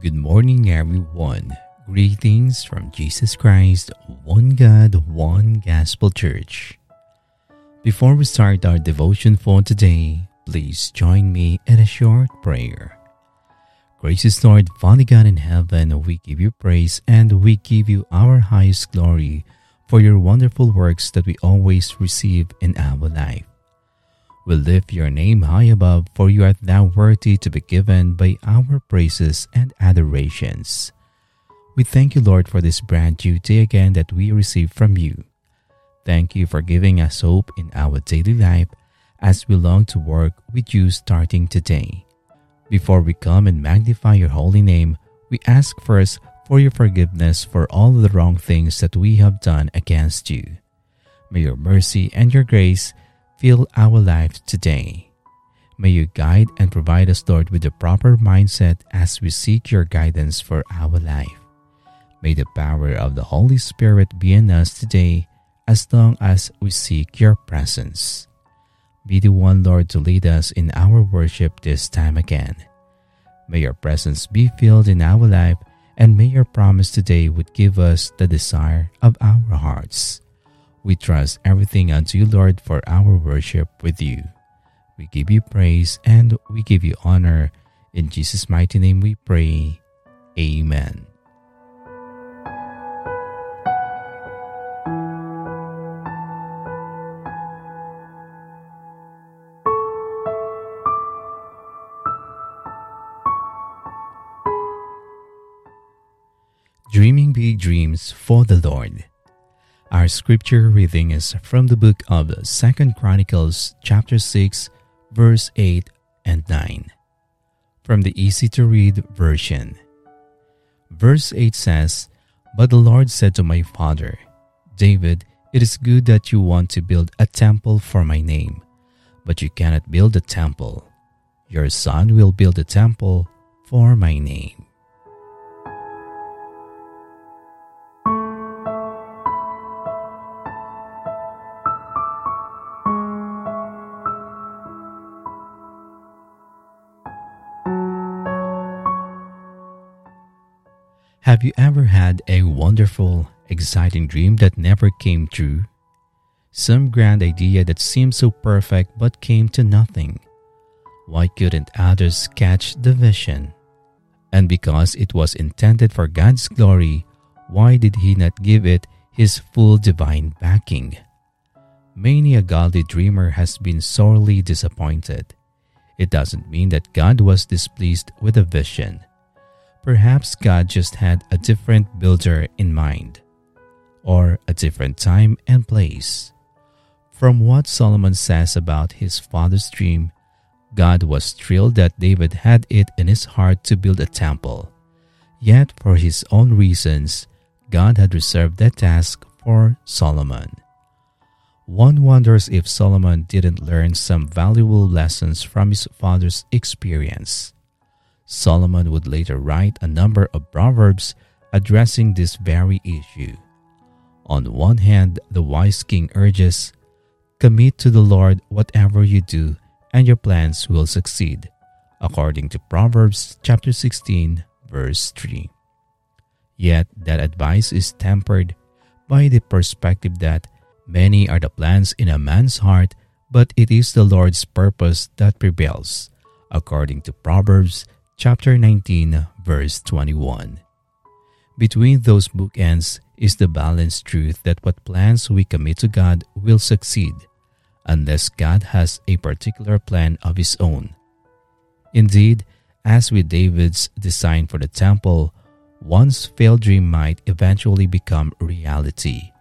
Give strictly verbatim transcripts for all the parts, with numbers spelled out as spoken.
Good morning, everyone. Greetings from Jesus Christ, One God, One Gospel Church. Before we start our devotion for today, please join me in a short prayer. Gracious Lord, Father God in heaven, we give you praise and we give you our highest glory for your wonderful works that we always receive in our life. We lift your name high above, for you art thou worthy to be given by our praises and adorations. We thank you, Lord, for this brand new day again that we receive from you. Thank you for giving us hope in our daily life as we long to work with you starting today. Before we come and magnify your holy name, we ask first for your forgiveness for all the wrong things that we have done against you. May your mercy and your grace fill our lives today. May you guide and provide us, Lord, with the proper mindset as we seek your guidance for our life. May the power of the Holy Spirit be in us today as long as we seek your presence. Be the one, Lord, to lead us in our worship this time again. May your presence be filled in our life, and may your promise today would give us the desire of our hearts. We trust everything unto you, Lord, for our worship with you. We give you praise and we give you honor. In Jesus' mighty name we pray. Amen. Dreaming big dreams for the Lord. Our scripture reading is from the book of Second Chronicles chapter six, verse eight and nine, from the easy-to-read version. Verse eight says, "But the Lord said to my father, David, it is good that you want to build a temple for my name, but you cannot build a temple. Your son will build a temple for my name." Have you ever had a wonderful, exciting dream that never came true? Some grand idea that seemed so perfect but came to nothing? Why couldn't others catch the vision? And because it was intended for God's glory, why did He not give it His full divine backing? Many a godly dreamer has been sorely disappointed. It doesn't mean that God was displeased with the vision. Perhaps God just had a different builder in mind, or a different time and place. From what Solomon says about his father's dream, God was thrilled that David had it in his heart to build a temple. Yet for his own reasons, God had reserved that task for Solomon. One wonders if Solomon didn't learn some valuable lessons from his father's experience. Solomon would later write a number of proverbs addressing this very issue. On one hand, the wise king urges, "Commit to the Lord whatever you do, and your plans will succeed," according to Proverbs chapter sixteen, verse three. Yet that advice is tempered by the perspective that many are the plans in a man's heart, but it is the Lord's purpose that prevails, according to Proverbs chapter nineteen, verse twenty-one. Between those bookends is the balanced truth that what plans we commit to God will succeed, unless God has a particular plan of His own. Indeed, as with David's design for the temple, one's failed dream might eventually become reality,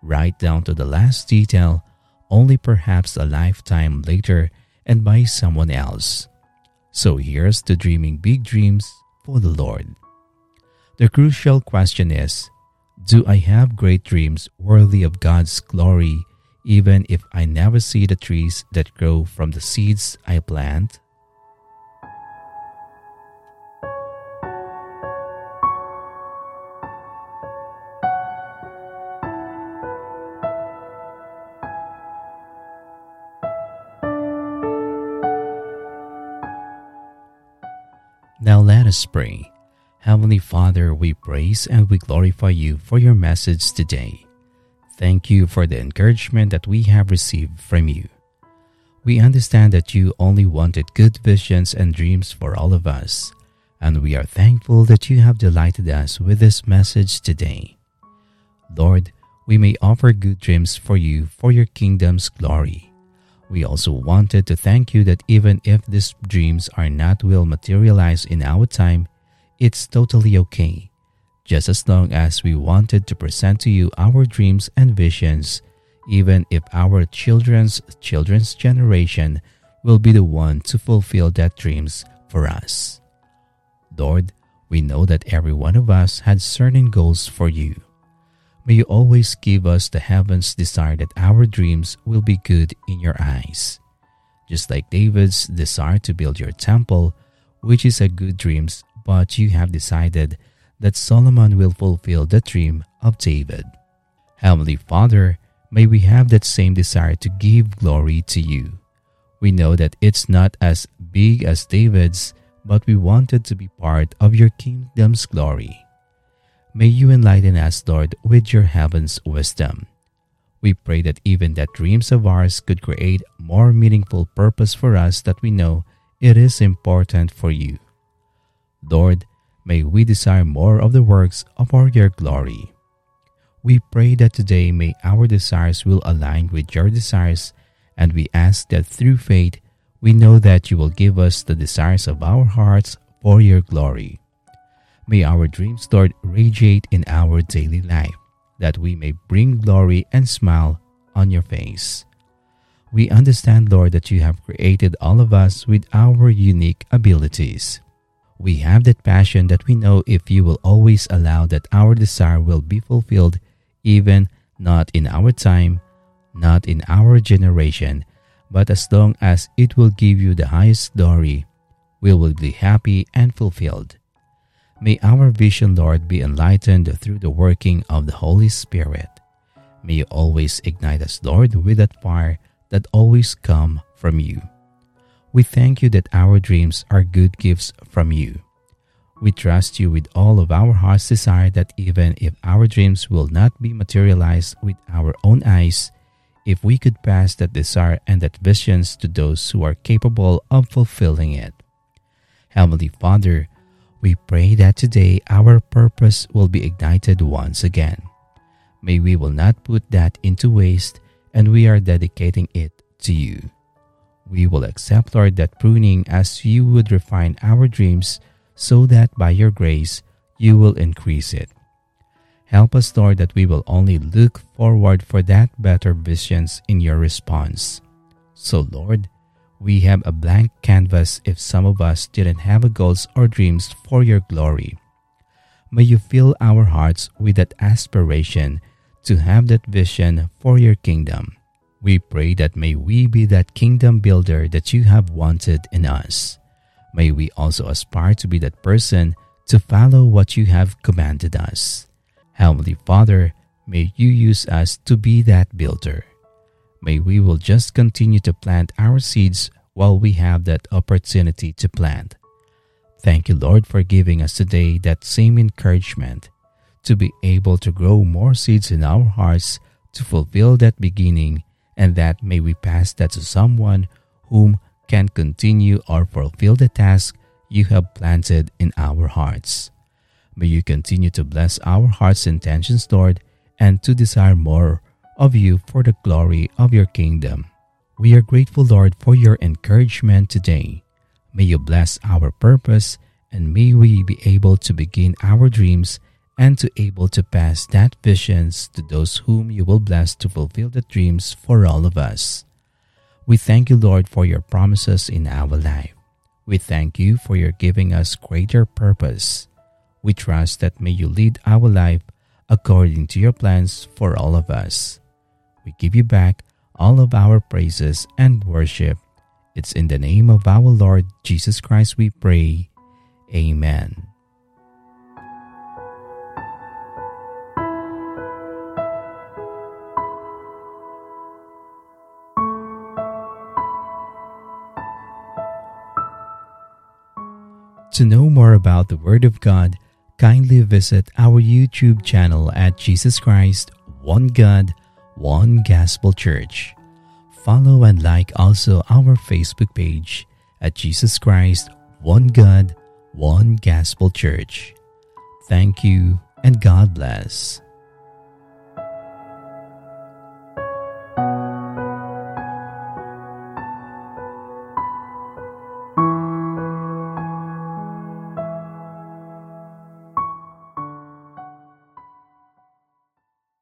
right down to the last detail, only perhaps a lifetime later and by someone else. So here's to dreaming big dreams for the Lord. The crucial question is, do I have great dreams worthy of God's glory, even if I never see the trees that grow from the seeds I plant? Now let us pray. Heavenly Father, we praise and we glorify you for your message today. Thank you for the encouragement that we have received from you. We understand that you only wanted good visions and dreams for all of us, and we are thankful that you have delighted us with this message today. Lord, we may offer good dreams for you for your kingdom's glory. We also wanted to thank you that even if these dreams are not will materialize in our time, it's totally okay, just as long as we wanted to present to you our dreams and visions, even if our children's children's generation will be the one to fulfill that dreams for us. Lord, we know that every one of us had certain goals for you. May you always give us the heaven's desire that our dreams will be good in your eyes. Just like David's desire to build your temple, which is a good dream, but you have decided that Solomon will fulfill the dream of David. Heavenly Father, may we have that same desire to give glory to you. We know that it's not as big as David's, but we wanted to be part of your kingdom's glory. May you enlighten us, Lord, with your heaven's wisdom. We pray that even that dreams of ours could create more meaningful purpose for us that we know it is important for you. Lord, may we desire more of the works of our your glory. We pray that today may our desires will align with your desires, and we ask that through faith, we know that you will give us the desires of our hearts for your glory. May our dreams, Lord, radiate in our daily life, that we may bring glory and smile on your face. We understand, Lord, that you have created all of us with our unique abilities. We have that passion that we know if you will always allow that our desire will be fulfilled, even not in our time, not in our generation, but as long as it will give you the highest glory, we will be happy and fulfilled. May our vision, Lord, be enlightened through the working of the Holy Spirit. May you always ignite us, Lord, with that fire that always comes from you. We thank you that our dreams are good gifts from you. We trust you with all of our heart's desire that even if our dreams will not be materialized with our own eyes, if we could pass that desire and that visions to those who are capable of fulfilling it. Heavenly Father, we pray that today our purpose will be ignited once again. May we will not put that into waste, and we are dedicating it to you. We will accept, Lord, that pruning as you would refine our dreams so that by your grace you will increase it. Help us, Lord, that we will only look forward for that better visions in your response. So, Lord, we have a blank canvas if some of us didn't have goals or dreams for your glory. May you fill our hearts with that aspiration to have that vision for your kingdom. We pray that may we be that kingdom builder that you have wanted in us. May we also aspire to be that person to follow what you have commanded us. Heavenly Father, may you use us to be that builder. May we will just continue to plant our seeds while we have that opportunity to plant. Thank you, Lord, for giving us today that same encouragement to be able to grow more seeds in our hearts to fulfill that beginning, and that may we pass that to someone whom can continue or fulfill the task you have planted in our hearts. May you continue to bless our hearts' intentions, Lord, and to desire more of you for the glory of your kingdom. We are grateful, Lord, for your encouragement today. May you bless our purpose, and may we be able to begin our dreams and to able to pass that visions to those whom you will bless to fulfill the dreams for all of us. We thank you, Lord, for your promises in our life. We thank you for your giving us greater purpose. We trust that may you lead our life according to your plans for all of us. We give you back all of our praises and worship. It's in the name of our Lord Jesus Christ we pray. Amen. To know more about the Word of God, kindly visit our YouTube channel at Jesus Christ, One God, One Gospel Church. Follow and like also our Facebook page at Jesus Christ, One God, One Gospel Church. Thank you and God bless.